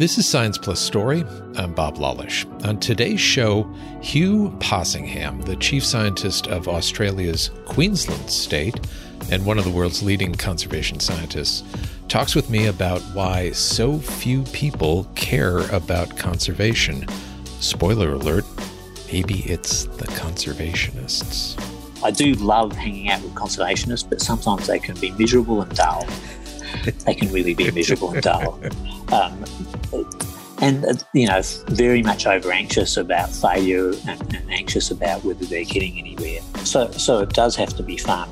This is Science Plus Story. I'm Bob Lawlish. On today's show, Hugh Possingham, the chief scientist of Australia's Queensland state and one of the world's leading conservation scientists, talks with me about why so few people care about conservation. Spoiler alert, maybe it's the conservationists. I do love hanging out with conservationists, but sometimes they can be miserable and dull. They can really be miserable and dull. And very much over-anxious about failure and anxious about whether they're getting anywhere. So it does have to be fun.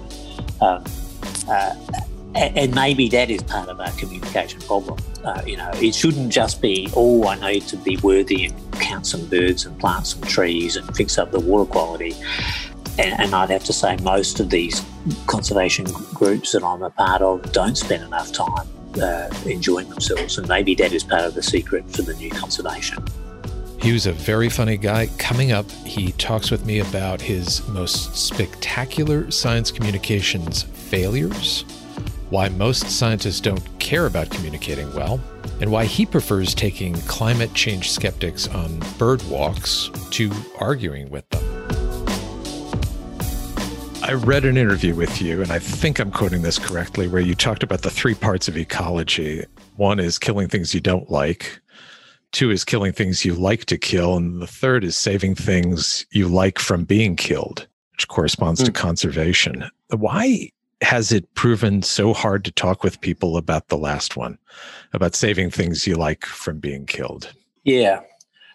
And maybe that is part of our communication problem. It shouldn't just be, oh, I need to be worthy and count some birds and plant some trees and fix up the water quality. And I'd have to say most of these conservation groups that I'm a part of don't spend enough time enjoying themselves, and maybe that is part of the secret for the new conservation. Hugh's a very funny guy. Coming up, he talks with me about his most spectacular science communications failures, why most scientists don't care about communicating well, and why he prefers taking climate change skeptics on bird walks to arguing with them. I read an interview with you, and I think I'm quoting this correctly, where you talked about the three parts of ecology. One is killing things you don't like. Two is killing things you like to kill. And the third is saving things you like from being killed, which corresponds to conservation. Why has it proven so hard to talk with people about the last one, about saving things you like from being killed? Yeah.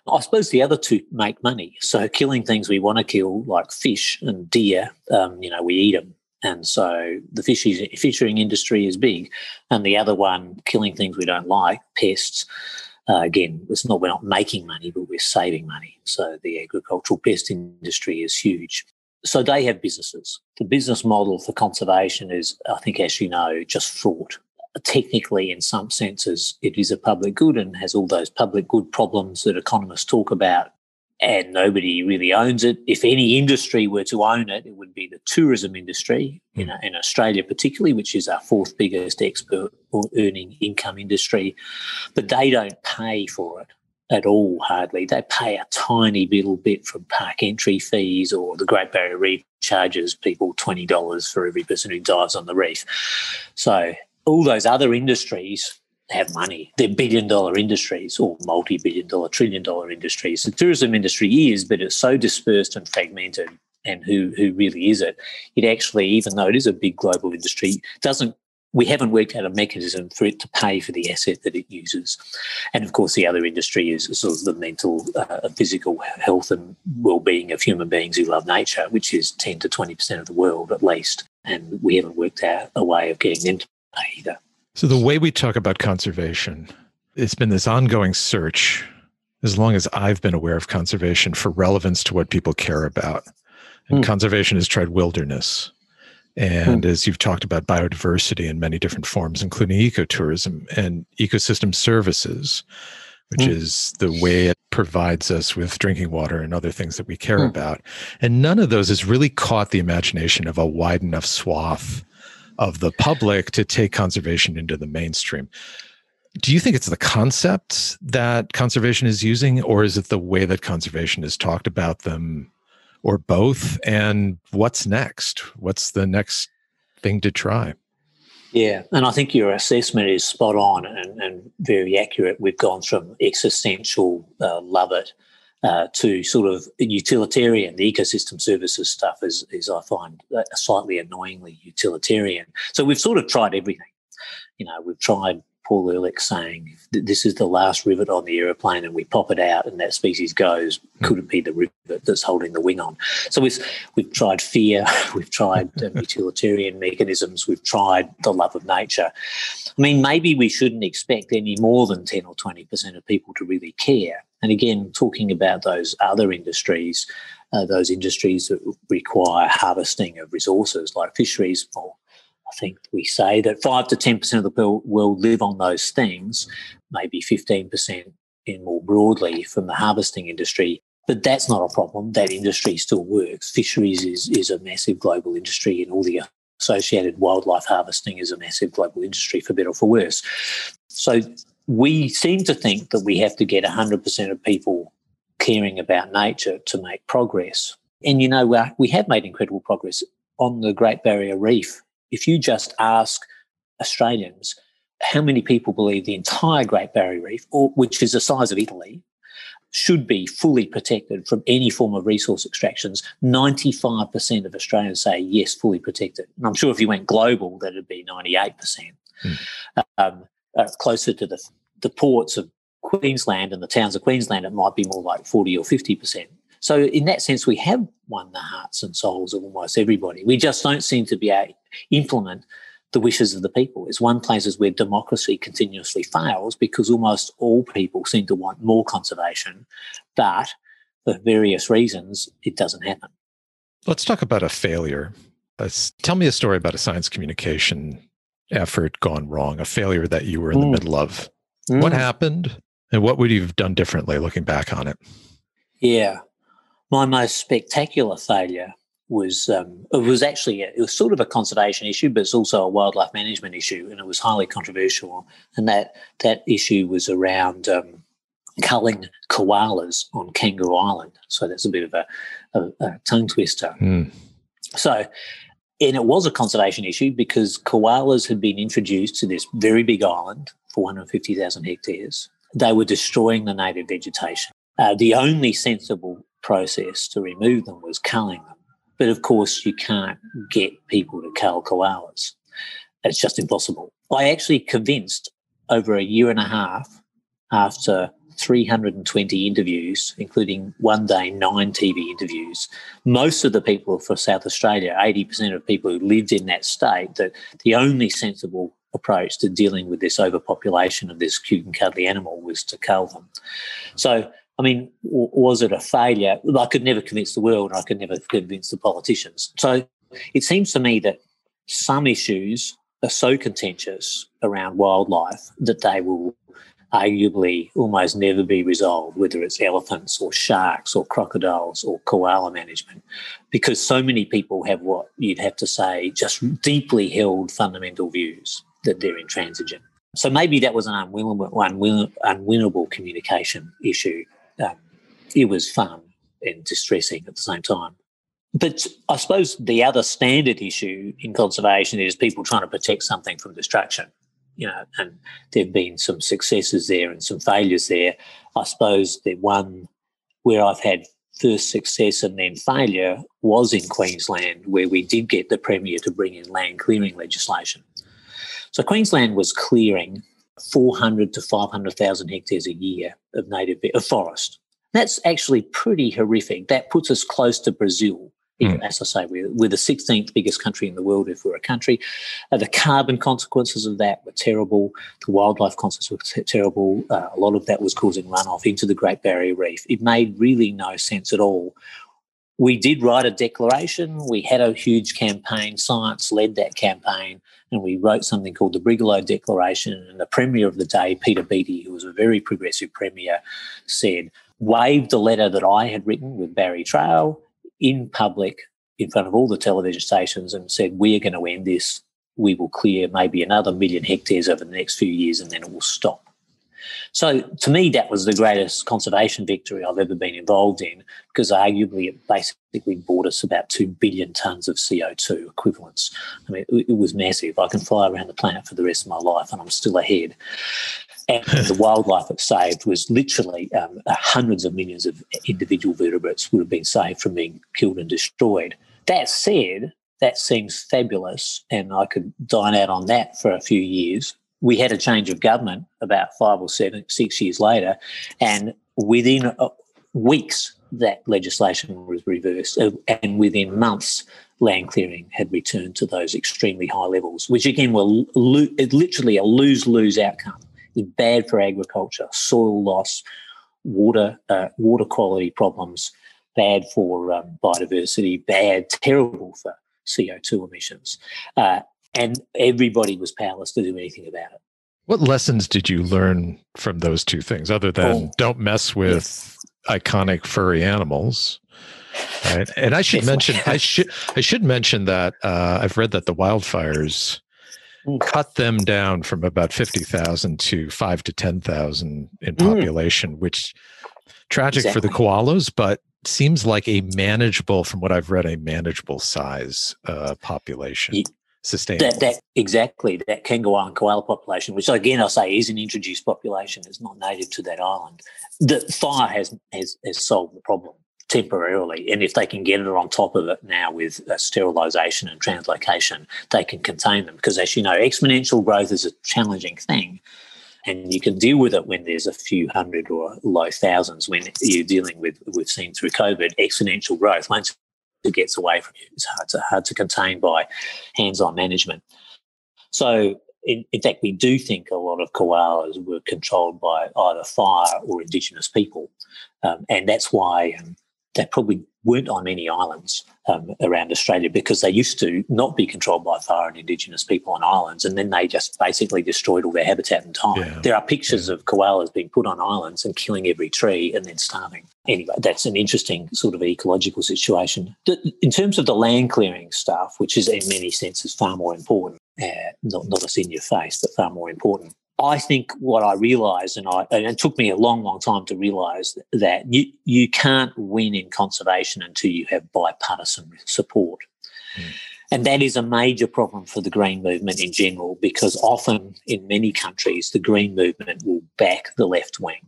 I suppose the other two make money. So killing things we want to kill, like fish and deer, we eat them. And so the fishing industry is big. And the other one, killing things we don't like, pests. Again, we're not making money, but we're saving money. So the agricultural pest industry is huge. So they have businesses. The business model for conservation is, I think, as you know, just fraught. Technically, in some senses, it is a public good and has all those public good problems that economists talk about, and nobody really owns it. If any industry were to own it, it would be the tourism industry, in Australia particularly, which is our fourth biggest export-earning income industry. But they don't pay for it at all, hardly. They pay a tiny little bit from park entry fees, or the Great Barrier Reef charges people $20 for every person who dives on the reef. So all those other industries have money. They're billion-dollar industries or multi-billion-dollar, trillion-dollar industries. The tourism industry is, but it's so dispersed and fragmented, and who really is it? It actually, even though it is a big global industry, we haven't worked out a mechanism for it to pay for the asset that it uses. And, of course, the other industry is sort of the mental physical health and well-being of human beings who love nature, which is 10 to 20% of the world at least, and we haven't worked out a way of getting them to either. So the way we talk about conservation, it's been this ongoing search, as long as I've been aware of conservation, for relevance to what people care about. And conservation has tried wilderness. And as you've talked about, biodiversity in many different forms, including ecotourism and ecosystem services, which is the way it provides us with drinking water and other things that we care about. And none of those has really caught the imagination of a wide enough swath of the public to take conservation into the mainstream. Do you think it's the concepts that conservation is using, or is it the way that conservation is talked about them, or both? And what's next? What's the next thing to try? Yeah, and I think your assessment is spot on and very accurate. We've gone from existential love it to sort of utilitarian. The ecosystem services stuff is I find, slightly annoyingly utilitarian. So we've sort of tried everything. We've tried Paul Ehrlich saying this is the last rivet on the aeroplane, and we pop it out and that species goes. Could it be the rivet that's holding the wing on? So we've tried fear, we've tried utilitarian mechanisms, we've tried the love of nature. I mean, maybe we shouldn't expect any more than 10 or 20% of people to really care. And again, talking about those other industries, that require harvesting of resources like fisheries, or I think we say that 5 to 10% of the world live on those things, maybe 15% in more broadly from the harvesting industry. But that's not a problem. That industry still works. Fisheries is a massive global industry, and all the associated wildlife harvesting is a massive global industry, for better or for worse. So we seem to think that we have to get 100% of people caring about nature to make progress. And, you know, we have made incredible progress on the Great Barrier Reef. If you just ask Australians how many people believe the entire Great Barrier Reef, or, which is the size of Italy, should be fully protected from any form of resource extractions, 95% of Australians say, yes, fully protected. And I'm sure if you went global, that would be 98%. Closer to the ports of Queensland and the towns of Queensland, it might be more like 40 or 50%. So in that sense, we have won the hearts and souls of almost everybody. We just don't seem to be able to implement the wishes of the people. It's one place where democracy continuously fails because almost all people seem to want more conservation, but for various reasons, it doesn't happen. Let's talk about a failure. Tell me a story about a science communication effort gone wrong, a failure that you were in the middle of. What happened and what would you have done differently looking back on it? Yeah. My most spectacular failure was, it was sort of a conservation issue, but it's also a wildlife management issue, and it was highly controversial. And that issue was around culling koalas on Kangaroo Island. So that's a bit of a tongue twister. And it was a conservation issue because koalas had been introduced to this very big island, 450,000 hectares. They were destroying the native vegetation. The only sensible process to remove them was culling them. But, of course, you can't get people to cull koalas. It's just impossible. I actually convinced, over a year and a half, after 320 interviews, including one day 9 TV interviews, most of the people for South Australia, 80% of people who lived in that state, that the only sensible approach to dealing with this overpopulation of this cute and cuddly animal was to cull them. So, I mean, was it a failure? I could never convince the world, and I could never convince the politicians. So it seems to me that some issues are so contentious around wildlife that they will arguably almost never be resolved, whether it's elephants or sharks or crocodiles or koala management, because so many people have what you'd have to say just deeply held fundamental views that they're intransigent. So maybe that was an unwinnable communication issue. It was fun and distressing at the same time. But I suppose the other standard issue in conservation is people trying to protect something from destruction. You know, and there have been some successes there and some failures there. I suppose the one where I've had first success and then failure was in Queensland, where we did get the Premier to bring in land clearing legislation. So Queensland was clearing 400 to 500,000 hectares a year of forest. That's actually pretty horrific. That puts us close to Brazil. As I say, we're the 16th biggest country in the world if we're a country. The carbon consequences of that were terrible. The wildlife consequences were terrible. A lot of that was causing runoff into the Great Barrier Reef. It made really no sense at all. We did write a declaration. We had a huge campaign. Science led that campaign, and we wrote something called the Brigalow Declaration, and the Premier of the day, Peter Beattie, who was a very progressive Premier, said, waived the letter that I had written with Barry Trail in public in front of all the television stations and said, we're going to end this. We will clear maybe another 1 million hectares over the next few years and then it will stop. So to me, that was the greatest conservation victory I've ever been involved in, because arguably it basically bought us about 2 billion tonnes of CO2 equivalents. I mean, it was massive. I can fly around the planet for the rest of my life and I'm still ahead. And the wildlife it saved was literally hundreds of millions of individual vertebrates would have been saved from being killed and destroyed. That said, that seems fabulous, and I could dine out on that for a few years. We had a change of government about 5 or 6 years later, and within weeks that legislation was reversed, and within months land clearing had returned to those extremely high levels, which again were literally a lose-lose outcome. It's bad for agriculture, soil loss, water quality problems, bad for biodiversity, terrible for CO2 emissions. And everybody was powerless to do anything about it. What lessons did you learn from those two things, other than don't mess with iconic furry animals? Right? And I should mention that I've read that the wildfires cut them down from about 50,000 to 5,000 to 10,000 in population, which tragic for the koalas, but seems like a manageable, from what I've read, a manageable size population. Sustainable. Exactly. That kangaroo and koala population, which again I say is an introduced population, it's not native to that island. The fire has solved the problem temporarily, and if they can get it on top of it now with sterilisation and translocation, they can contain them, because as you know, exponential growth is a challenging thing, and you can deal with it when there's a few hundred or low thousands. When you're dealing with, we've seen through COVID, exponential growth, once it gets away from you, it's hard to contain by hands-on management. So in fact, we do think a lot of koalas were controlled by either fire or indigenous people, and that's why they probably weren't on many islands around Australia, because they used to not be controlled by fire and indigenous people on islands, and then they just basically destroyed all their habitat in time. Yeah. There are pictures of koalas being put on islands and killing every tree and then starving. Anyway, that's an interesting sort of ecological situation. In terms of the land clearing stuff, which is in many senses far more important, not as in your face, but far more important, I think what I realised, and it took me a long, long time to realise, that you can't win in conservation until you have bipartisan support. And that is a major problem for the Green movement in general, because often in many countries the Green movement will back the left wing.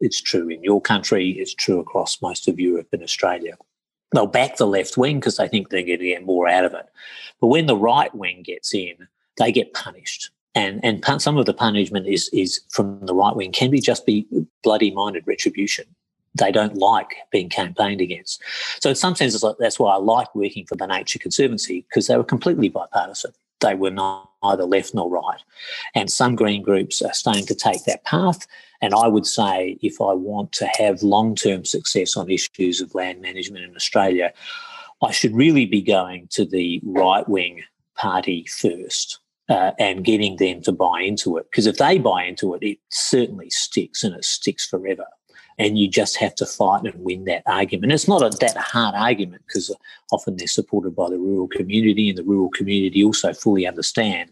It's true in your country, it's true across most of Europe and Australia. They'll back the left wing because they think they're going to get more out of it. But when the right wing gets in, they get punished. And some of the punishment is from the right wing can be just be bloody-minded retribution. They don't like being campaigned against. So in some sense, it's like, that's why I like working for the Nature Conservancy, because they were completely bipartisan. They were neither left nor right. And some green groups are starting to take that path. And I would say if I want to have long-term success on issues of land management in Australia, I should really be going to the right-wing party first. And getting them to buy into it. Because if they buy into it, it certainly sticks, and it sticks forever. And you just have to fight and win that argument. It's not that hard argument, because often they're supported by the rural community, and the rural community also fully understand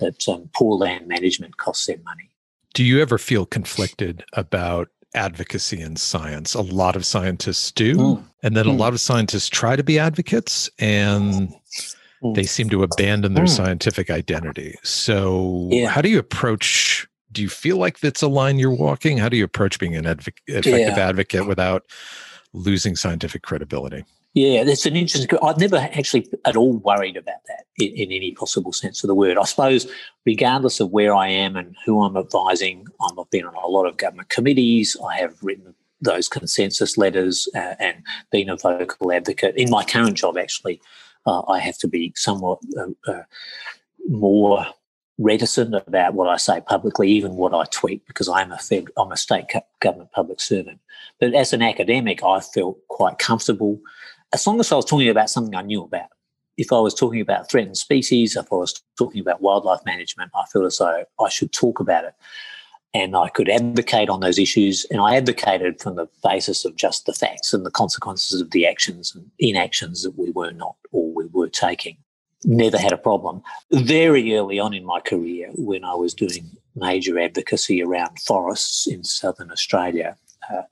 that poor land management costs them money. Do you ever feel conflicted about advocacy in science? A lot of scientists do, and then a lot of scientists try to be advocates, and they seem to abandon their scientific identity. So how do you approach, do you feel like that's a line you're walking? How do you approach being an effective advocate without losing scientific credibility? Yeah, that's an interesting, I've never actually at all worried about that in any possible sense of the word. I suppose regardless of where I am and who I'm advising, I've been on a lot of government committees, I have written those consensus letters and been a vocal advocate. In my current job, actually, I have to be somewhat more reticent about what I say publicly, even what I tweet, because I'm a state government public servant. But as an academic, I felt quite comfortable as long as I was talking about something I knew about. If I was talking about threatened species, if I was talking about wildlife management, I felt as though I should talk about it. And I could advocate on those issues, and I advocated from the basis of just the facts and the consequences of the actions and inactions that we were not or we were taking. Never had a problem. Very early on in my career, when I was doing major advocacy around forests in southern Australia,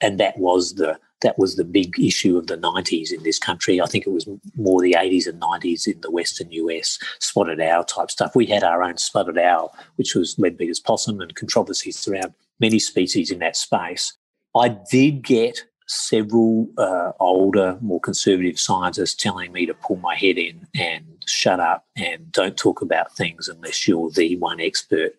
and that was the big issue of the 90s in this country. I think it was more the 80s and 90s in the western US, spotted owl type stuff. We had our own spotted owl, which was Leadbeater's possum, and controversies around many species in that space. I did get several older, more conservative scientists telling me to pull my head in and shut up and don't talk about things unless you're the one expert.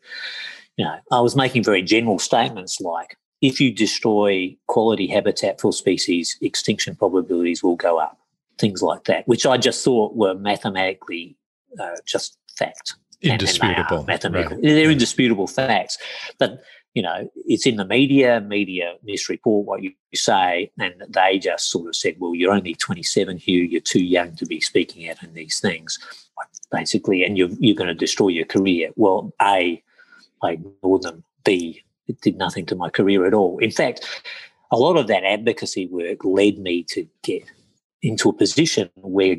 You know, I was making very general statements like, if you destroy quality habitat for species, extinction probabilities will go up, things like that, which I just thought were mathematically just fact. Indisputable. And mathematical. Right. They're indisputable facts. But, you know, it's in the media misreport what you say, and they just sort of said, well, you're only 27, Hugh, you're too young to be speaking out on these things, basically, and you're going to destroy your career. Well, A, I ignored them, B, it did nothing to my career at all. In fact, a lot of that advocacy work led me to get into a position where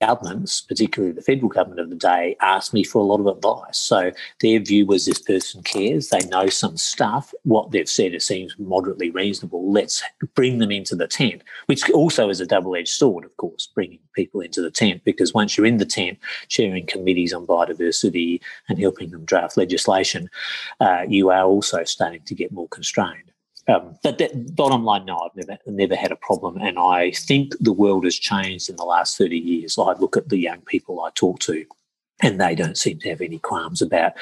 governments, particularly the federal government of the day, asked me for a lot of advice. So their view was, this person cares, they know some stuff, what they've said, it seems moderately reasonable, let's bring them into the tent, which also is a double-edged sword, of course, bringing people into the tent, because once you're in the tent, chairing committees on biodiversity and helping them draft legislation, you are also starting to get more constrained. But that bottom line, no, I've never had a problem, and I think the world has changed in the last 30 years. I look at the young people I talk to and they don't seem to have any qualms about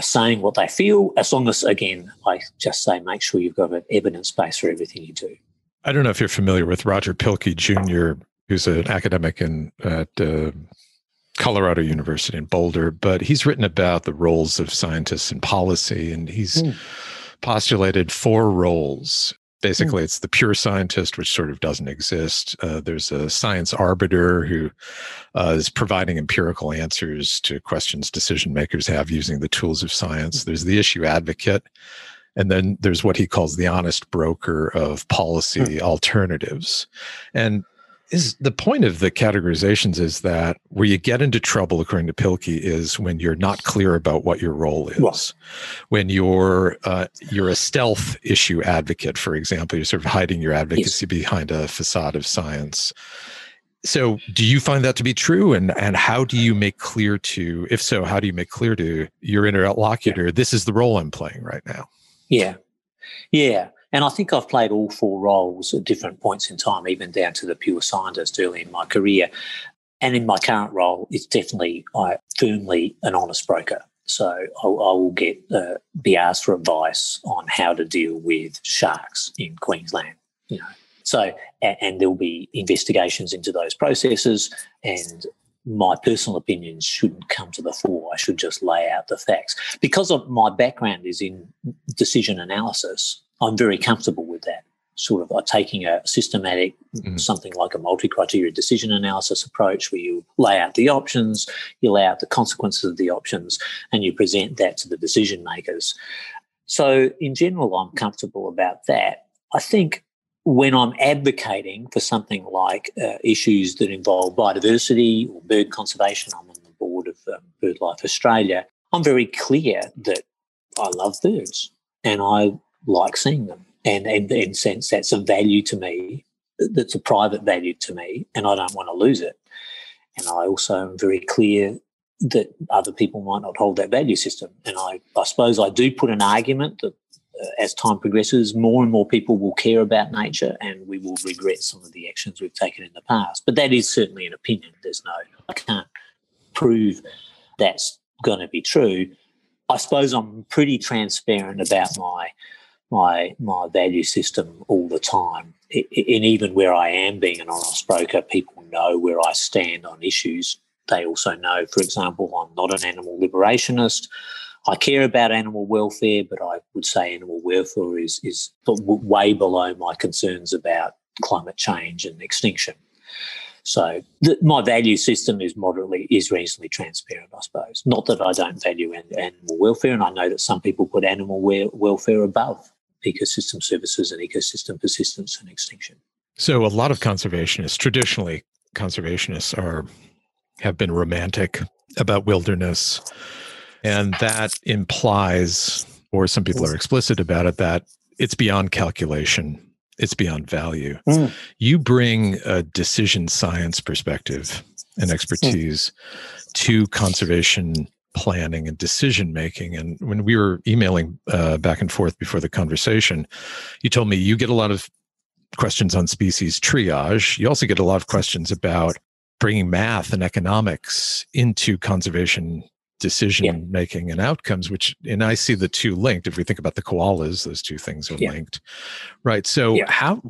saying what they feel, as long as, again, I just say make sure you've got an evidence base for everything you do. I don't know if you're familiar with Roger Pielke Jr., who's an academic at Colorado University in Boulder, but he's written about the roles of scientists in policy, and he's postulated four roles. Basically, it's the pure scientist, which sort of doesn't exist. There's a science arbiter who is providing empirical answers to questions decision makers have using the tools of science. There's the issue advocate. And then there's what he calls the honest broker of policy alternatives. And the point of the categorizations is that where you get into trouble, according to Pielke, is when you're not clear about what your role is. Well, when you're a stealth issue advocate, for example, you're sort of hiding your advocacy behind a facade of science. So do you find that to be true? And how do you make clear to, if so, how do you make clear to your interlocutor, this is the role I'm playing right now? Yeah. And I think I've played all four roles at different points in time, even down to the pure scientist early in my career. And in my current role, it's definitely firmly an honest broker. So I will be asked for advice on how to deal with sharks in Queensland, you know. So, and there'll be investigations into those processes, and my personal opinions shouldn't come to the fore. I should just lay out the facts. Because of my background is in decision analysis, I'm very comfortable with that, sort of taking a systematic, something like a multi-criteria decision analysis approach, where you lay out the options, you lay out the consequences of the options, and you present that to the decision makers. So in general, I'm comfortable about that. I think when I'm advocating for something like issues that involve biodiversity or bird conservation, I'm on the board of BirdLife Australia, I'm very clear that I love birds and I like seeing them, and sense that's a value to me, that's a private value to me, and I don't want to lose it. And I also am very clear that other people might not hold that value system. And I suppose I do put an argument that as time progresses, more and more people will care about nature, and we will regret some of the actions we've taken in the past. But that is certainly an opinion. I can't prove that's going to be true. I suppose I'm pretty transparent about my value system all the time, and even where I am being an honest broker, people know where I stand on issues. They also know, for example, I'm not an animal liberationist. I care about animal welfare, but I would say animal welfare is way below my concerns about climate change and extinction. So my value system is reasonably transparent, I suppose. Not that I don't value animal welfare, and I know that some people put animal welfare above ecosystem services and ecosystem persistence and extinction. So a lot of conservationists, traditionally conservationists, have been romantic about wilderness, and that implies, or some people are explicit about it, that it's beyond calculation, it's beyond value. You bring a decision science perspective and expertise to conservation planning and decision-making. And when we were emailing back and forth before the conversation, you told me you get a lot of questions on species triage. You also get a lot of questions about bringing math and economics into conservation decision-making and outcomes, and I see the two linked. If we think about the koalas, those two things are linked. Right. So how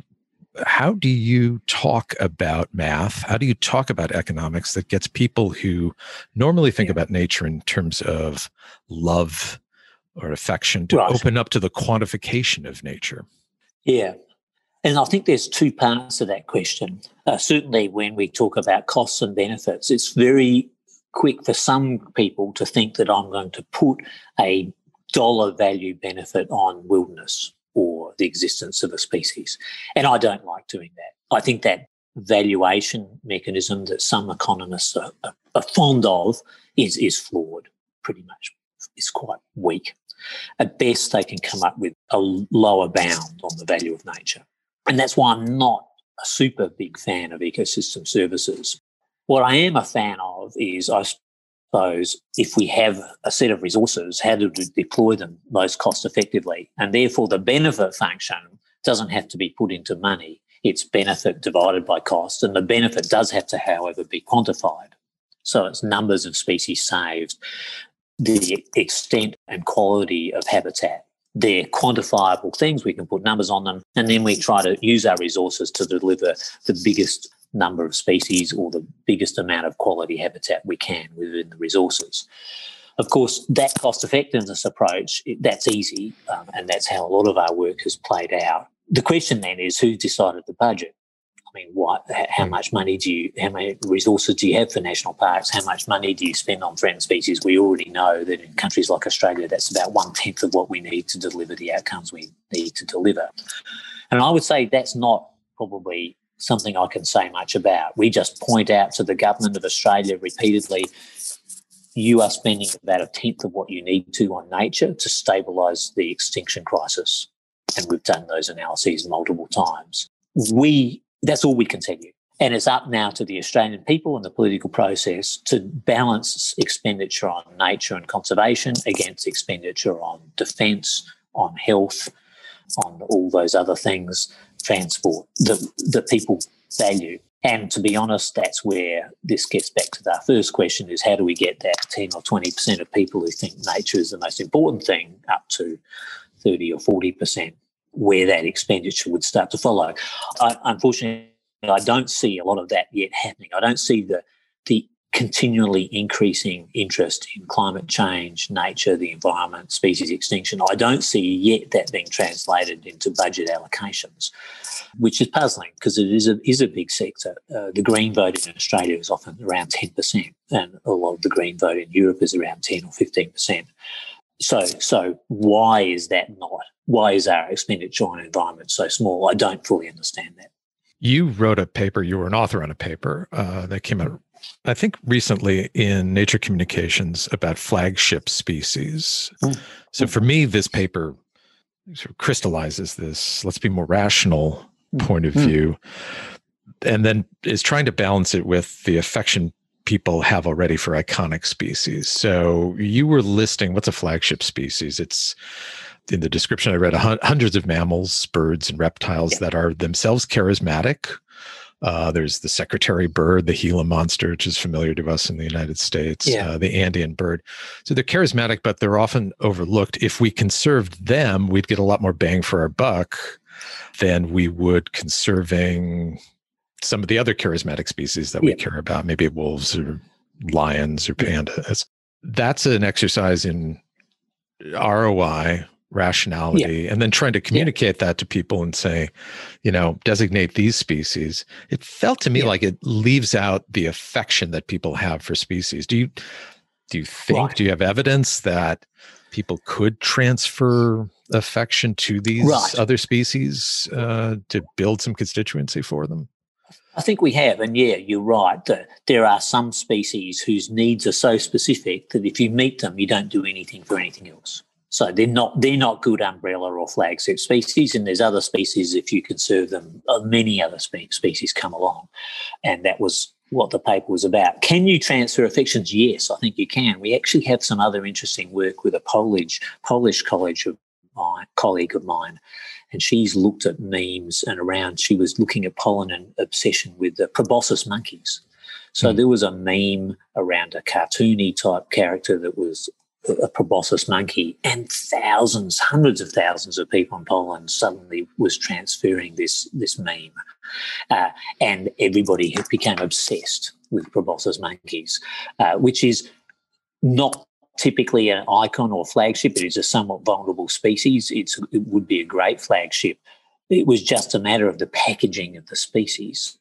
do you talk about math? How do you talk about economics that gets people who normally think about nature in terms of love or affection to open up to the quantification of nature? Yeah. And I think there's two parts to that question. Certainly when we talk about costs and benefits, it's very quick for some people to think that I'm going to put a dollar value benefit on wilderness or the existence of a species. And I don't like doing that. I think that valuation mechanism that some economists are fond of is flawed, pretty much. It's quite weak. At best, they can come up with a lower bound on the value of nature. And that's why I'm not a super big fan of ecosystem services. What I am a fan of is, I suppose, if we have a set of resources, how do we deploy them most cost effectively? And therefore, the benefit function doesn't have to be put into money. It's benefit divided by cost, and the benefit does have to, however, be quantified. So it's numbers of species saved, the extent and quality of habitat. They're quantifiable things. We can put numbers on them, and then we try to use our resources to deliver the biggest number of species or the biggest amount of quality habitat we can within the resources. Of course, that cost-effectiveness approach, that's easy, and that's how a lot of our work has played out. The question then is, who decided the budget? I mean, how many resources do you have for national parks? How much money do you spend on threatened species? We already know that in countries like Australia, that's about 1/10 of what we need to deliver the outcomes we need to deliver. And I would say that's not probably something I can say much about. We just point out to the government of Australia repeatedly, you are spending about 1/10 of what you need to on nature to stabilise the extinction crisis. And we've done those analyses multiple times. That's all we can tell you. And it's up now to the Australian people and the political process to balance expenditure on nature and conservation against expenditure on defence, on health, on all those other things, transport, that people value. And to be honest, that's where this gets back to our first question, is how do we get that 10 or 20% of people who think nature is the most important thing up to 30 or 40%, where that expenditure would start to follow. Unfortunately, I don't see a lot of that yet happening. I don't see the continually increasing interest in climate change, nature, the environment, species extinction. I don't see yet that being translated into budget allocations, which is puzzling because it is a big sector. The green vote in Australia is often around 10%, and a lot of the green vote in Europe is around 10 or 15%. So why is that not? Why is our expenditure on environment so small? I don't fully understand that. You wrote a paper, you were an author on a paper that came out, I think, recently in Nature Communications about flagship species. Mm. So for me, this paper sort of crystallizes this, let's be more rational point of view, and then is trying to balance it with the affection people have already for iconic species. So you were listing, what's a flagship species? It's, in the description I read, hundreds of mammals, birds, and reptiles that are themselves charismatic. There's the secretary bird, the Gila monster, which is familiar to us in the United States, the Andean bird. So they're charismatic, but they're often overlooked. If we conserved them, we'd get a lot more bang for our buck than we would conserving some of the other charismatic species that we care about, maybe wolves or lions or pandas. That's an exercise in ROI, rationality, and then trying to communicate that to people and say, designate these species. It felt to me like it leaves out the affection that people have for species. Do you think, do you have evidence that people could transfer affection to these other species to build some constituency for them? I think we have, and you're right, that there are some species whose needs are so specific that if you meet them, you don't do anything for anything else. So they're not good umbrella or flagship species, and there's other species, if you conserve them, many other species come along, and that was what the paper was about. Can you transfer affections? Yes, I think you can. We actually have some other interesting work with a Polish colleague of mine, and she's looked at memes she was looking at pollen and obsession with the proboscis monkeys. So there was a meme around a cartoony type character that was a proboscis monkey, and hundreds of thousands of people in Poland suddenly was transferring this meme, and everybody became obsessed with proboscis monkeys, which is not typically an icon or flagship. It is a somewhat vulnerable species. It would be a great flagship. It was just a matter of the packaging of the species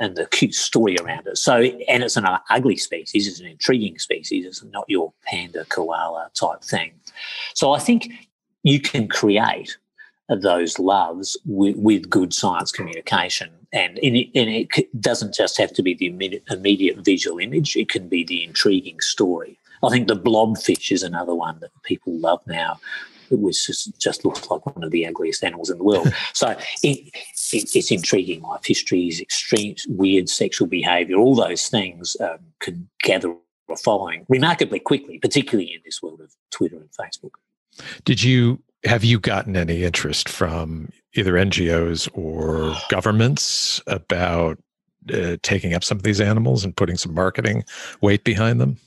and the cute story around it. So, and it's an ugly species, it's an intriguing species, it's not your panda, koala type thing. So I think you can create those loves with good science communication. And it doesn't just have to be the immediate visual image. It can be the intriguing story. I think the blobfish is another one that people love now, which just looks like one of the ugliest animals in the world. So it's intriguing life histories, extreme weird sexual behaviour, all those things can gather a following remarkably quickly, particularly in this world of Twitter and Facebook. Have you gotten any interest from either NGOs or governments about taking up some of these animals and putting some marketing weight behind them?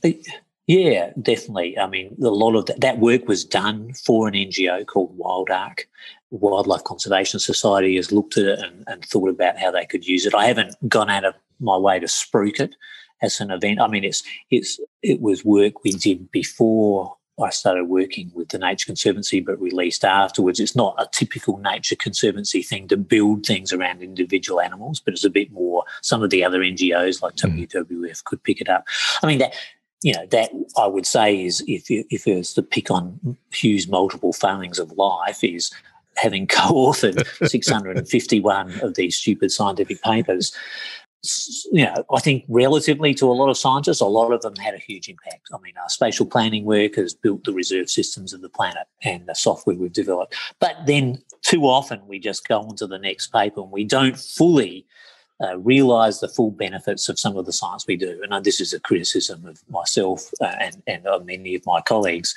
Yeah, definitely. I mean, a lot of that work was done for an NGO called Wild Ark. Wildlife Conservation Society has looked at it and thought about how they could use it. I haven't gone out of my way to spruik it as an event. I mean, it was work we did before I started working with the Nature Conservancy, but released afterwards. It's not a typical Nature Conservancy thing to build things around individual animals, but it's a bit more. Some of the other NGOs like WWF could pick it up. I mean, that I would say is, if it was to pick on Hugh's multiple failings of life, is having co-authored 651 of these stupid scientific papers. You know, I think relatively to a lot of scientists, a lot of them had a huge impact. I mean, our spatial planning work has built the reserve systems of the planet and the software we've developed. But then too often we just go on to the next paper and we don't fully realise the full benefits of some of the science we do. And this is a criticism of myself and of many of my colleagues.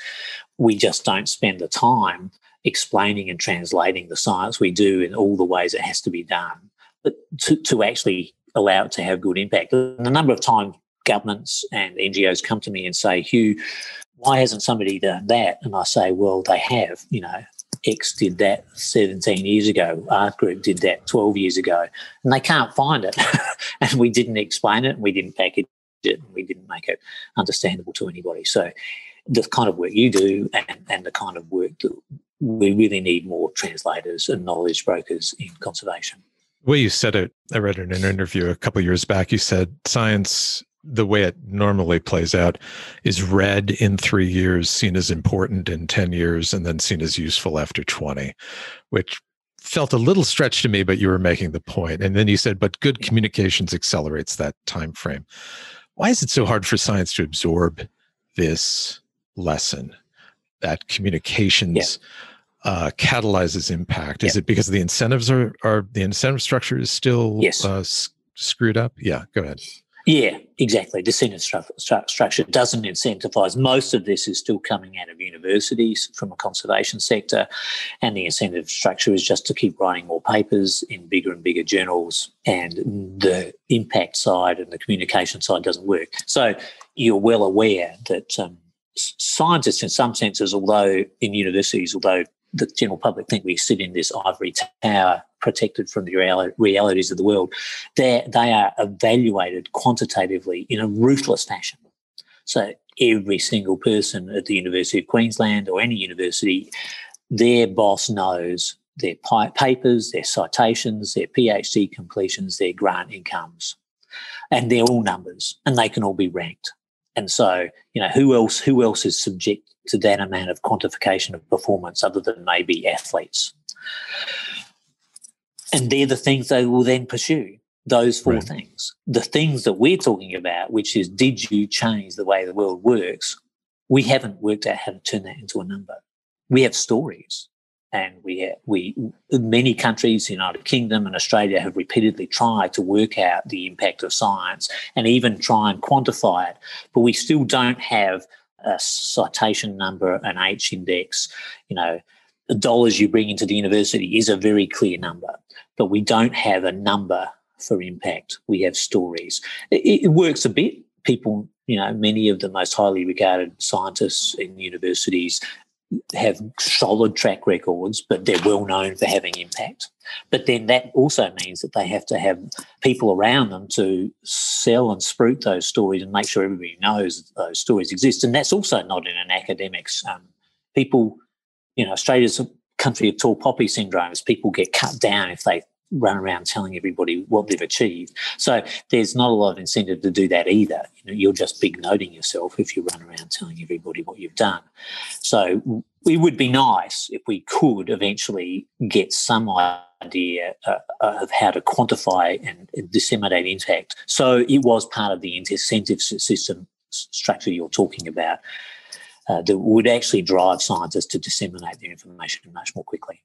We just don't spend the time explaining and translating the science we do in all the ways it has to be done, but to actually allow it to have good impact. And a number of times governments and NGOs come to me and say, Hugh, why hasn't somebody done that? And I say, well, they have. You know, X did that 17 years ago. Our group did that 12 years ago. And they can't find it. And we didn't explain it, and we didn't package it, and we didn't make it understandable to anybody. So the kind of work you do and the kind of work that we really need more translators and knowledge brokers in conservation. The way you said it, I read in an interview a couple of years back, you said science, the way it normally plays out, is read in 3 years, seen as important in 10 years, and then seen as useful after 20, which felt a little stretched to me, but you were making the point. And then you said, but good communications accelerates that time frame. Why is it so hard for science to absorb this lesson that communications catalyzes impact? Is it because the incentives are the incentive structure is still screwed up? Yeah, go ahead. Yeah, exactly. The incentive structure doesn't incentivize. Most of this is still coming out of universities from a conservation sector, and the incentive structure is just to keep writing more papers in bigger and bigger journals, and the impact side and the communication side doesn't work. So you're well aware that scientists in some senses, although in universities, the general public think we sit in this ivory tower protected from the realities of the world, they are evaluated quantitatively in a ruthless fashion. So every single person at the University of Queensland or any university, their boss knows their papers, their citations, their PhD completions, their grant incomes, and they're all numbers, and they can all be ranked. And so, you know, who else is subject to that amount of quantification of performance other than maybe athletes? And they're the things they will then pursue, those four things. The things that we're talking about, which is, did you change the way the world works? We haven't worked out how to turn that into a number. We have stories, and we many countries, the United Kingdom and Australia, have repeatedly tried to work out the impact of science and even try and quantify it, but we still don't have a citation number, an H index. You know, the dollars you bring into the university is a very clear number, but we don't have a number for impact. We have stories. It works a bit. People, you know, many of the most highly regarded scientists in universities have solid track records, but they're well known for having impact. But then that also means that they have to have people around them to sell and spruik those stories and make sure everybody knows that those stories exist. And that's also not in an academics. People, you know, Australia's a country of tall poppy syndromes. People get cut down if they run around telling everybody what they've achieved. So there's not a lot of incentive to do that either. You know, you're just big noting yourself if you run around telling everybody what you've done. So it would be nice if we could eventually get some idea of how to quantify and disseminate impact. So it was part of the incentive system structure you're talking about that would actually drive scientists to disseminate their information much more quickly.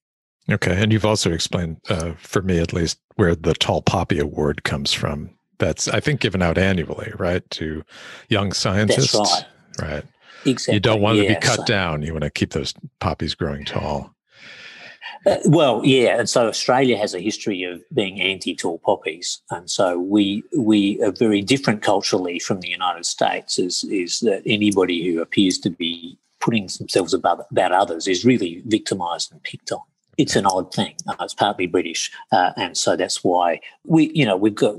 Okay, and you've also explained, for me at least, where the Tall Poppy Award comes from. That's, I think, given out annually, right, to young scientists? That's right. Right. Exactly. You don't want them to be cut down. You want to keep those poppies growing tall. Well, yeah, and so Australia has a history of being anti-tall poppies, and so we are very different culturally from the United States, is that anybody who appears to be putting themselves about others is really victimised and picked on. It's an odd thing. It's partly British, and so that's why we've got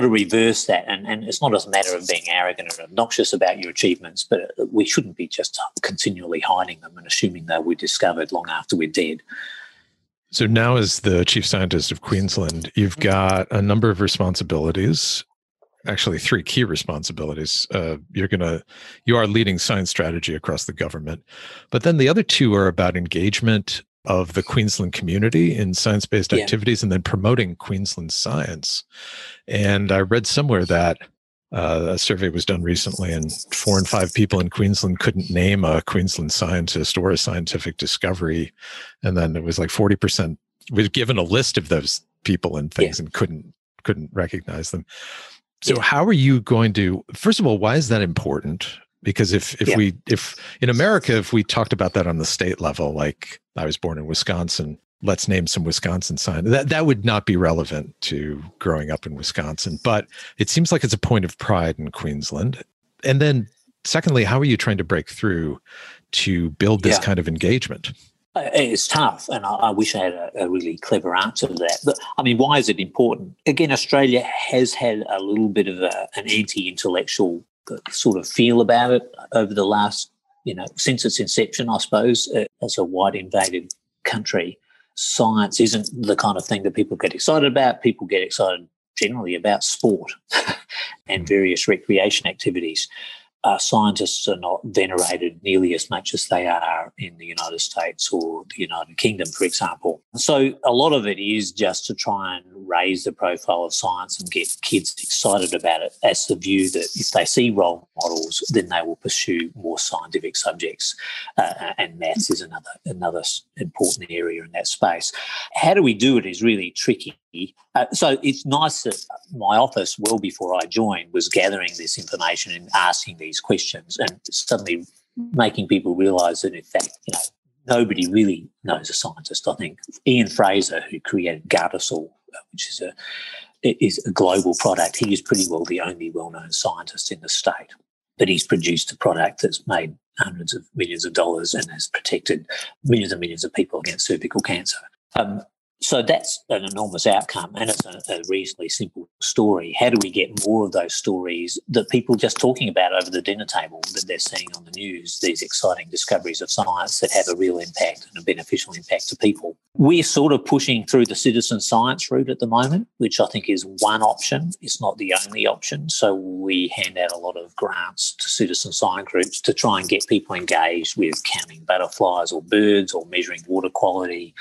to reverse that. And it's not a matter of being arrogant or obnoxious about your achievements, but we shouldn't be just continually hiding them and assuming they were discovered long after we're dead. So now, as the Chief Scientist of Queensland, you've got a number of responsibilities. Actually, three key responsibilities. You are leading science strategy across the government, but then the other two are about engagement of the Queensland community in science-based activities and then promoting Queensland science. And I read somewhere that a survey was done recently and 4 in 5 people in Queensland couldn't name a Queensland scientist or a scientific discovery. And then it was like 40% was given a list of those people and things and couldn't recognize them. So how are you going to, first of all, why is that important? Because if in America, if we talked about that on the state level, like I was born in Wisconsin, let's name some Wisconsin scientists, that would not be relevant to growing up in Wisconsin. But it seems like it's a point of pride in Queensland. And then secondly, how are you trying to break through to build this kind of engagement? It's tough, and I wish I had a really clever answer to that. But, I mean, why is it important? Again, Australia has had a little bit of an anti-intellectual sort of feel about it over the last, since its inception, I suppose, as a white invaded country. Science isn't the kind of thing that people get excited about. People get excited generally about sport and various recreation activities. Scientists are not venerated nearly as much as they are in the United States or the United Kingdom, for example. So a lot of it is just to try and raise the profile of science and get kids excited about it. That's the view that if they see role models, then they will pursue more scientific subjects. And maths is another important area in that space. How do we do it is really tricky. So it's nice that my office, well before I joined, was gathering this information and asking these questions and suddenly making people realise that, in fact, nobody really knows a scientist. I think Ian Fraser, who created Gardasil, which is a global product, he is pretty well the only well-known scientist in the state. But he's produced a product that's made hundreds of millions of dollars and has protected millions and millions of people against cervical cancer. So that's an enormous outcome, and it's a reasonably simple story. How do we get more of those stories that people just talking about over the dinner table that they're seeing on the news, these exciting discoveries of science that have a real impact and a beneficial impact to people? We're sort of pushing through the citizen science route at the moment, which I think is one option. It's not the only option. So we hand out a lot of grants to citizen science groups to try and get people engaged with counting butterflies or birds or measuring water quality,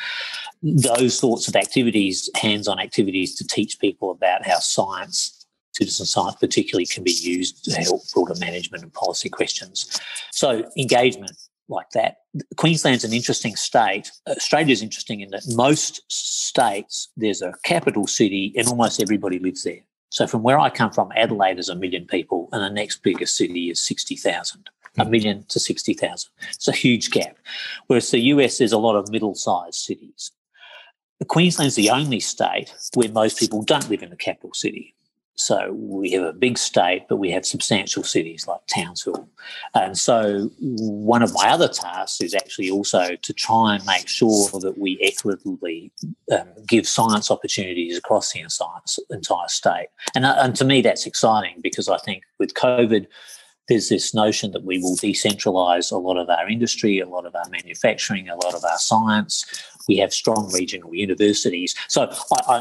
those sorts of activities, hands-on activities to teach people about how science, citizen science particularly, can be used to help broader management and policy questions. So engagement like that. Queensland's an interesting state. Australia's interesting in that most states, there's a capital city and almost everybody lives there. So from where I come from, Adelaide is 1 million people and the next biggest city is 60,000. 1 million to 60,000. It's a huge gap. Whereas the US, there's a lot of middle-sized cities. Queensland's the only state where most people don't live in the capital city. So we have a big state, but we have substantial cities like Townsville. And so one of my other tasks is actually also to try and make sure that we equitably give science opportunities across the entire state. And to me, that's exciting because I think with COVID, there's this notion that we will decentralise a lot of our industry, a lot of our manufacturing, a lot of our science. We have strong regional universities. So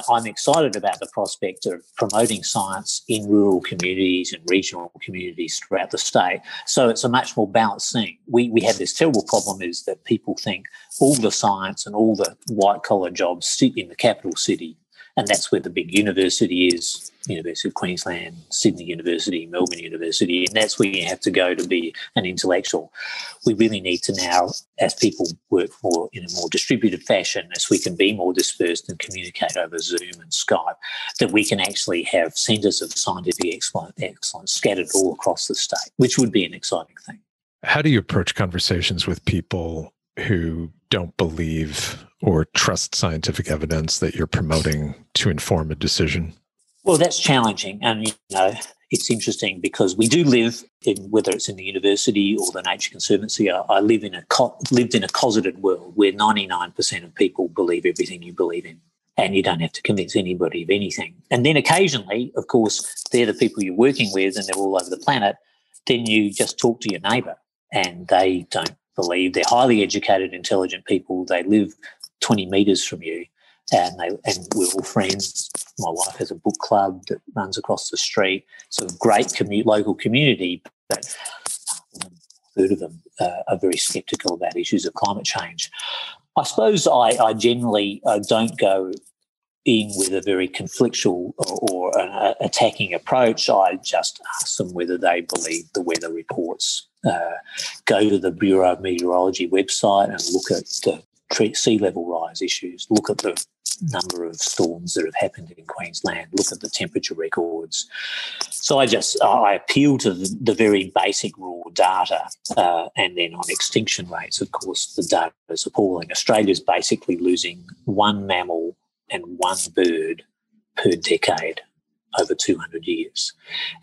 I'm excited about the prospect of promoting science in rural communities and regional communities throughout the state. So it's a much more balanced thing. We have this terrible problem is that people think all the science and all the white-collar jobs sit in the capital city, and that's where the big university is, University of Queensland, Sydney University, Melbourne University, and that's where you have to go to be an intellectual. We really need to now, as people work more in a more distributed fashion, as we can be more dispersed and communicate over Zoom and Skype, that we can actually have centres of scientific excellence scattered all across the state, which would be an exciting thing. How do you approach conversations with people who don't believe or trust scientific evidence that you're promoting to inform a decision? Well, that's challenging. And, it's interesting because we do live in, whether it's in the university or the Nature Conservancy, I lived in a closeted world where 99% of people believe everything you believe in, and you don't have to convince anybody of anything. And then occasionally, of course, they're the people you're working with and they're all over the planet. Then you just talk to your neighbour and they don't believe. They're highly educated, intelligent people. They live 20 metres from you, and we're all friends. My wife has a book club that runs across the street. So great local community, but a third of them are very sceptical about issues of climate change. I suppose I generally don't go in with a very conflictual or an attacking approach. I just ask them whether they believe the weather reports. Go to the Bureau of Meteorology website and look at the sea level rise issues, look at the number of storms that have happened in Queensland, look at the temperature records. So I appeal to the very basic raw data, and then on extinction rates, of course, the data is appalling. Australia's basically losing one mammal and one bird per decade over 200 years.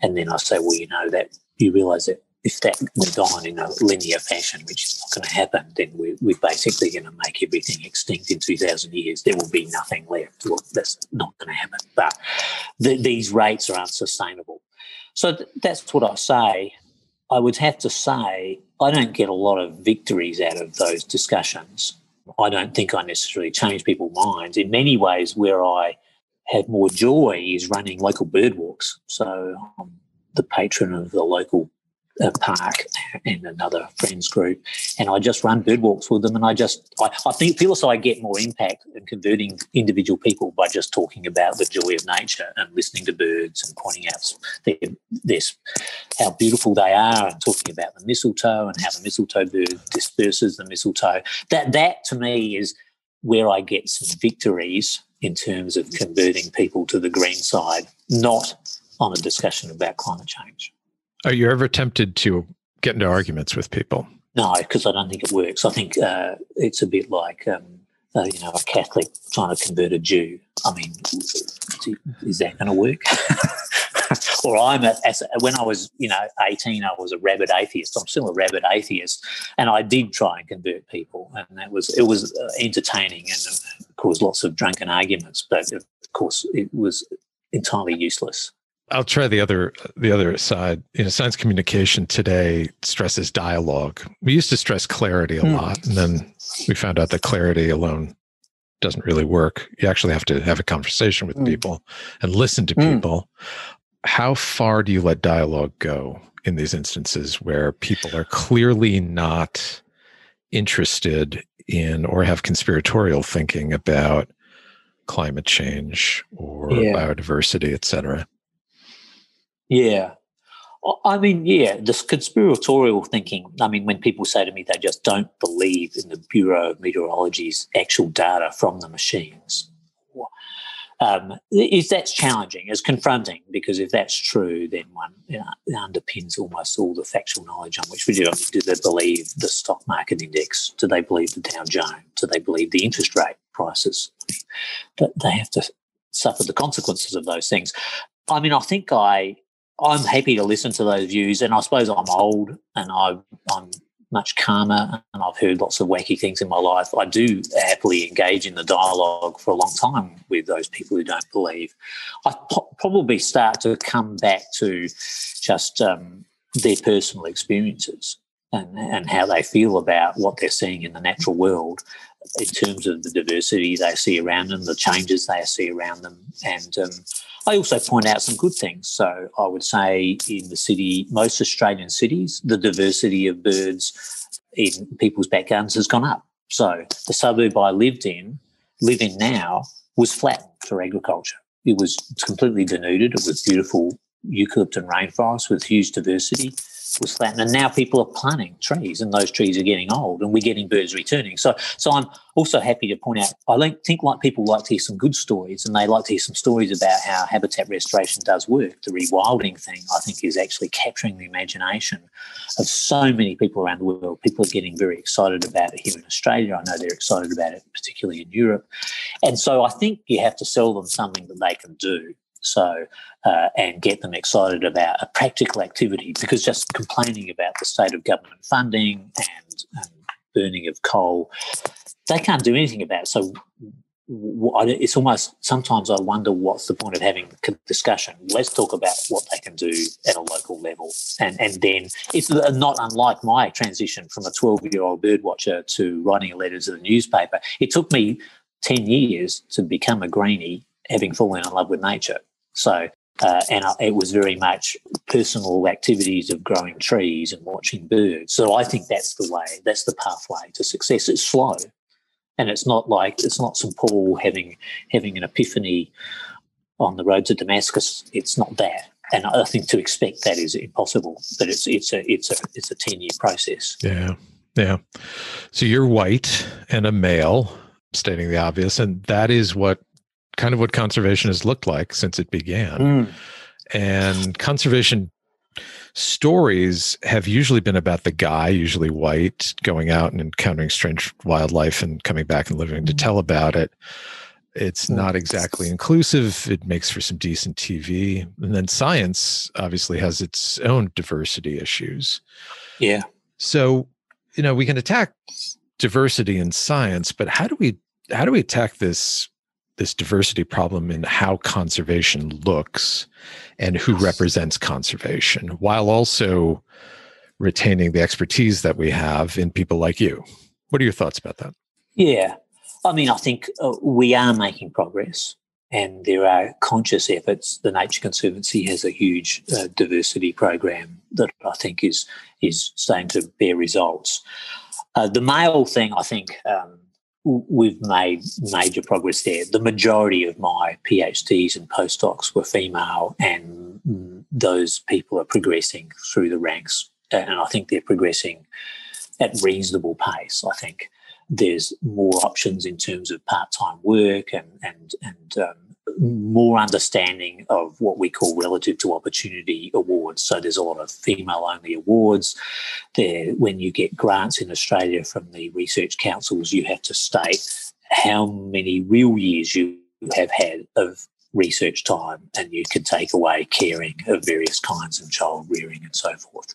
And then I say, well, that you realise that if that went on in a linear fashion, which is not going to happen, then we're basically going to make everything extinct in 2,000 years. There will be nothing left. Well, that's not going to happen. But these rates are unsustainable. So that's what I say. I would have to say I don't get a lot of victories out of those discussions. I don't think I necessarily change people's minds. In many ways, where I have more joy is running local bird walks. So I'm the patron of the local park and another friends group, and I just run bird walks with them, and I think feel as though I get more impact in converting individual people by just talking about the joy of nature and listening to birds and pointing out how beautiful they are and talking about the mistletoe and how the mistletoe bird disperses the mistletoe. That to me is where I get some victories in terms of converting people to the green side, not on a discussion about climate change. Are you ever tempted to get into arguments with people? No, because I don't think it works. I think it's a bit like, a Catholic trying to convert a Jew. I mean, is that going to work? Or when I was, 18, I was a rabid atheist. I'm still a rabid atheist, and I did try and convert people, and it was entertaining and caused lots of drunken arguments. But of course, it was entirely useless. I'll try the other side. Science communication today stresses dialogue. We used to stress clarity a lot, and then we found out that clarity alone doesn't really work. You actually have to have a conversation with people and listen to people. How far do you let dialogue go in these instances where people are clearly not interested in or have conspiratorial thinking about climate change or biodiversity, et cetera? Yeah. I mean, this conspiratorial thinking. I mean, when people say to me they just don't believe in the Bureau of Meteorology's actual data from the machines, that's challenging, it's confronting, because if that's true, then one it underpins almost all the factual knowledge on which we do. I mean, do they believe the stock market index? Do they believe the Dow Jones? Do they believe the interest rate prices? But they have to suffer the consequences of those things. I mean, I think I'm happy to listen to those views, and I suppose I'm old and I'm much calmer, and I've heard lots of wacky things in my life. I do happily engage in the dialogue for a long time with those people who don't believe. I probably start to come back to just their personal experiences and how they feel about what they're seeing in the natural world in terms of the diversity they see around them, the changes they see around them. And I also point out some good things. So I would say in the city, most Australian cities, the diversity of birds in people's backyards has gone up. So the suburb I live in now, was flat for agriculture. It was completely denuded. It was beautiful eucalypt and rainforest with huge diversity. It was flat. And now people are planting trees, and those trees are getting old, and we're getting birds returning. So I'm also happy to point out, I think like people like to hear some good stories, and they like to hear some stories about how habitat restoration does work. The rewilding thing, I think, is actually capturing the imagination of so many people around the world. People are getting very excited about it here in Australia. I know they're excited about it, particularly in Europe. And so I think you have to sell them something that they can do. And get them excited about a practical activity, because just complaining about the state of government funding and burning of coal, they can't do anything about it. So it's almost, sometimes I wonder what's the point of having a discussion. Let's talk about what they can do at a local level. And then it's not unlike my transition from a 12-year-old bird watcher to writing a letter to the newspaper. It took me 10 years to become a greenie, having fallen in love with nature. So, it was very much personal activities of growing trees and watching birds. So I think that's the way, that's the pathway to success. It's slow, and it's not St. Paul having an epiphany on the road to Damascus. It's not that. And I think to expect that is impossible, but it's a 10-year process. Yeah. Yeah. So you're white and a male, stating the obvious, and that is what conservation has looked like since it began. Mm. And conservation stories have usually been about the guy, usually white, going out and encountering strange wildlife and coming back and living to tell about it. It's not exactly inclusive. It makes for some decent TV. And then science obviously has its own diversity issues. Yeah. So, we can attack diversity in science, but how do we attack this diversity problem in how conservation looks and who represents conservation, while also retaining the expertise that we have in people like you? What are your thoughts about that? Yeah. I mean, I think we are making progress, and there are conscious efforts. The Nature Conservancy has a huge diversity program that I think is starting to bear results. The male thing, I think, we've made major progress there. The majority of my PhDs and postdocs were female, and those people are progressing through the ranks, and I think they're progressing at reasonable pace. I think there's more options in terms of part-time work and more understanding of what we call relative to opportunity awards. So there's a lot of female-only awards. When you get grants in Australia from the research councils, you have to state how many real years you have had of research time, and you can take away caring of various kinds and child rearing and so forth.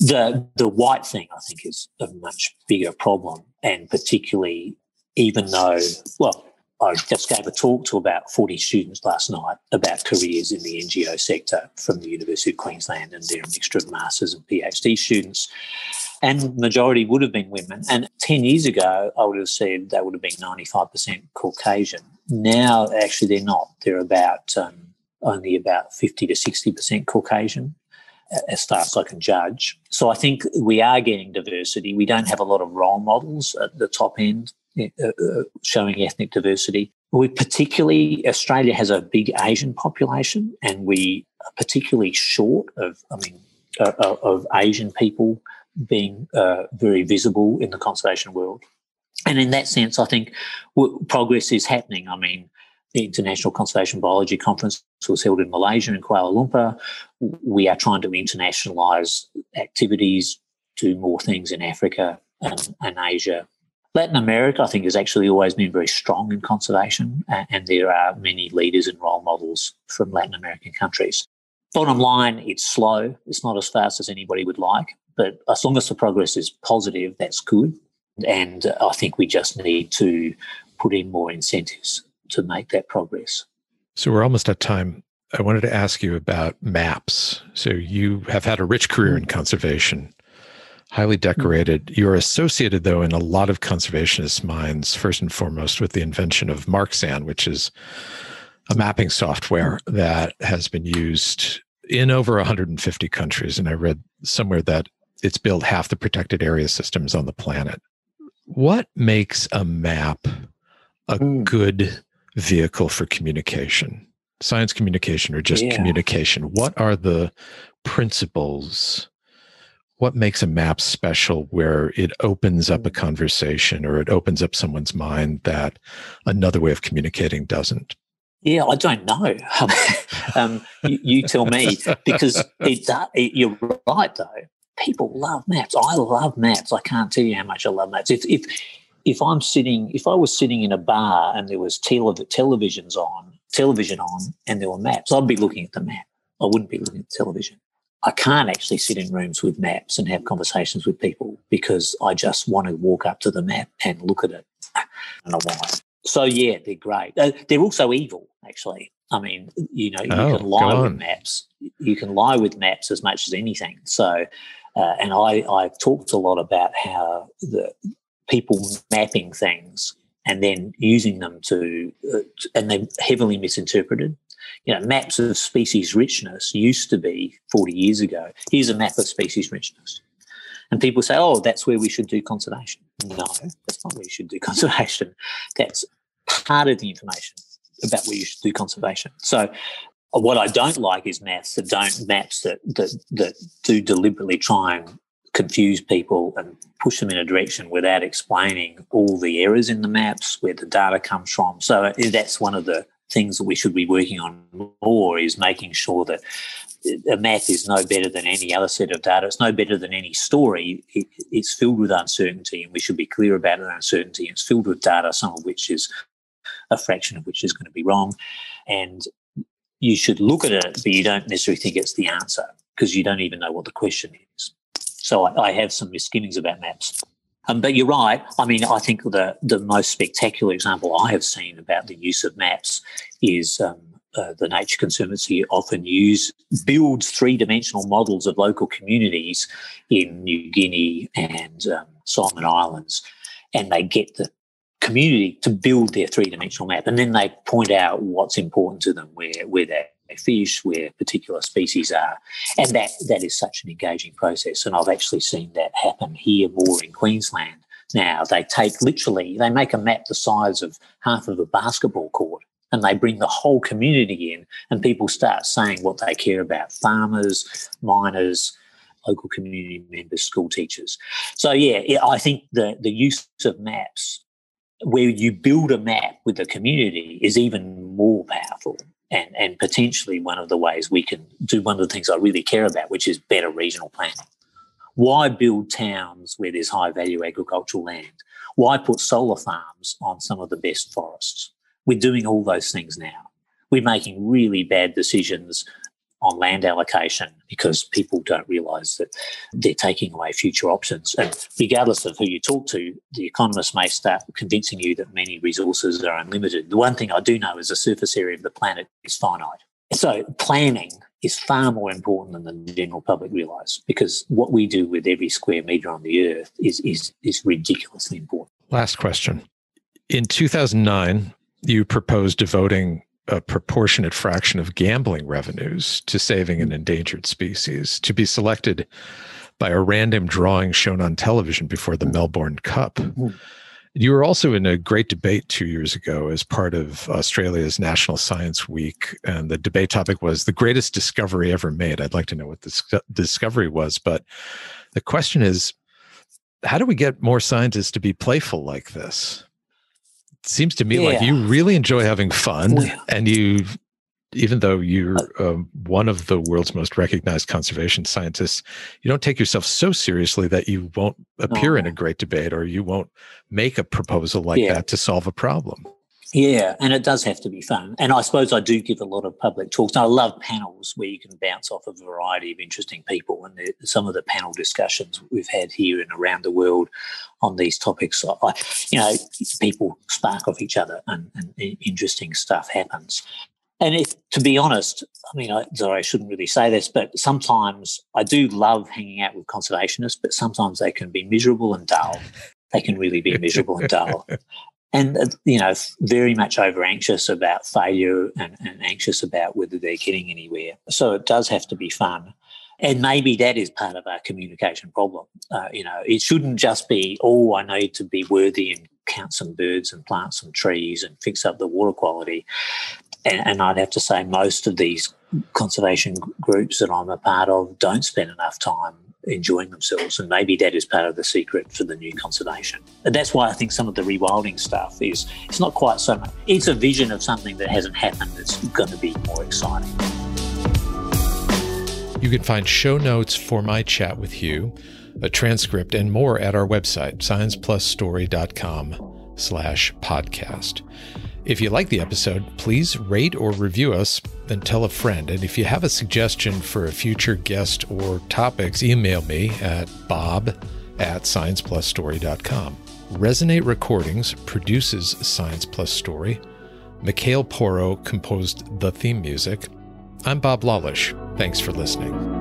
The white thing, I think, is a much bigger problem, and particularly even though, I just gave a talk to about 40 students last night about careers in the NGO sector from the University of Queensland, and they're a mixture of masters and PhD students, and the majority would have been women. And 10 years ago, I would have said they would have been 95% Caucasian. Now, actually, they're not. They're about only about 50 to 60% Caucasian, as far as I can judge. So I think we are getting diversity. We don't have a lot of role models at the top end showing ethnic diversity. Australia has a big Asian population, and we are particularly short of Asian people being very visible in the conservation world. And in that sense, I think progress is happening. I mean, the International Conservation Biology Conference was held in Malaysia in Kuala Lumpur. We are trying to internationalise activities, do more things in Africa and Asia. Latin America, I think, has actually always been very strong in conservation, and there are many leaders and role models from Latin American countries. Bottom line, it's slow. It's not as fast as anybody would like, but as long as the progress is positive, that's good. And I think we just need to put in more incentives to make that progress. So we're almost at time. I wanted to ask you about maps. So you have had a rich career in conservation, highly decorated. You're associated, though, in a lot of conservationist minds, first and foremost with the invention of Marxan, which is a mapping software that has been used in over 150 countries. And I read somewhere that it's built half the protected area systems on the planet. What makes a map a good vehicle for communication? Science communication or just communication? What are the principles? What makes a map special where it opens up a conversation or it opens up someone's mind that another way of communicating doesn't? Yeah, I don't know. You tell me, because you're right, though. People love maps. I love maps. I can't tell you how much I love maps. If I'm sitting, if I was sitting in a bar and there was television on and there were maps, I'd be looking at the map. I wouldn't be looking at television. I can't actually sit in rooms with maps and have conversations with people because I just want to walk up to the map and look at it. And I want. So, yeah, they're great. They're also evil, actually. I mean, you know, you can lie with maps. You can lie with maps as much as anything. So, and I've talked a lot about how the people mapping things and then using them to, and they're heavily misinterpreted. You know, maps of species richness used to be 40 years ago. Here's a map of species richness. And people say, oh, that's where we should do conservation. No, that's not where you should do conservation. That's part of the information about where you should do conservation. So what I don't like is maps that do deliberately try and confuse people and push them in a direction without explaining all the errors in the maps, where the data comes from. So that's one of the things that we should be working on more, is making sure that a map is no better than any other set of data. It's no better than any story. It's filled with uncertainty, and we should be clear about the uncertainty. It's filled with data, some of which is a fraction of which is going to be wrong. And you should look at it, but you don't necessarily think it's the answer because you don't even know what the question is. So I have some misgivings about maps. But you're right. I mean, I think the most spectacular example I have seen about the use of maps is the Nature Conservancy often builds three-dimensional models of local communities in New Guinea and Solomon Islands, and they get the community to build their three-dimensional map, and then they point out what's important to them, where they fish, where particular species are, and that is such an engaging process. And I've actually seen that happen here more in Queensland now. They make a map the size of half of a basketball court, and they bring the whole community in, and people start saying what they care about: farmers, miners, local community members, school teachers. So, yeah, I think the use of maps, where you build a map with the community, is even more powerful and potentially one of the ways we can do one of the things I really care about, which is better regional planning. Why build towns where there's high-value agricultural land? Why put solar farms on some of the best forests? We're doing all those things now. We're making really bad decisions on land allocation because people don't realise that they're taking away future options. And regardless of who you talk to, the economists may start convincing you that many resources are unlimited. The one thing I do know is the surface area of the planet is finite. So planning is far more important than the general public realise, because what we do with every square metre on the earth is ridiculously important. Last question. In 2009, you proposed devoting a proportionate fraction of gambling revenues to saving an endangered species, to be selected by a random drawing shown on television before the Melbourne Cup. You were also in a great debate 2 years ago as part of Australia's National Science Week, and the debate topic was the greatest discovery ever made. I'd like to know what this discovery was, but the question is, how do we get more scientists to be playful like this? Seems to me like you really enjoy having fun, and you, even though you're one of the world's most recognized conservation scientists, you don't take yourself so seriously that you won't appear in a great debate, or you won't make a proposal like that to solve a problem. Yeah, and it does have to be fun. And I suppose I do give a lot of public talks. I love panels where you can bounce off a variety of interesting people. And some of the panel discussions we've had here and around the world on these topics, people spark off each other and interesting stuff happens. And if, to be honest, I mean, I shouldn't really say this, but sometimes I do love hanging out with conservationists, but sometimes they can be miserable and dull. They can really be miserable and dull. And, you know, very much over-anxious about failure and anxious about whether they're getting anywhere. So it does have to be fun. And maybe that is part of our communication problem. You know, it shouldn't just be, oh, I need to be worthy and count some birds and plant some trees and fix up the water quality. And I'd have to say most of these conservation groups that I'm a part of don't spend enough time enjoying themselves, and maybe that is part of the secret for the new conservation. And that's why I think some of the rewilding stuff is, it's not quite so much, it's a vision of something that hasn't happened that's going to be more exciting. You can find show notes for my chat with Hugh, a transcript and more at our website, scienceplusstory.com/podcast. If you like the episode, please rate or review us and tell a friend. And if you have a suggestion for a future guest or topics, email me at bob@scienceplusstory.com. Resonate Recordings produces Science Plus Story. Mikhail Poro composed the theme music. I'm Bob Lawlish. Thanks for listening.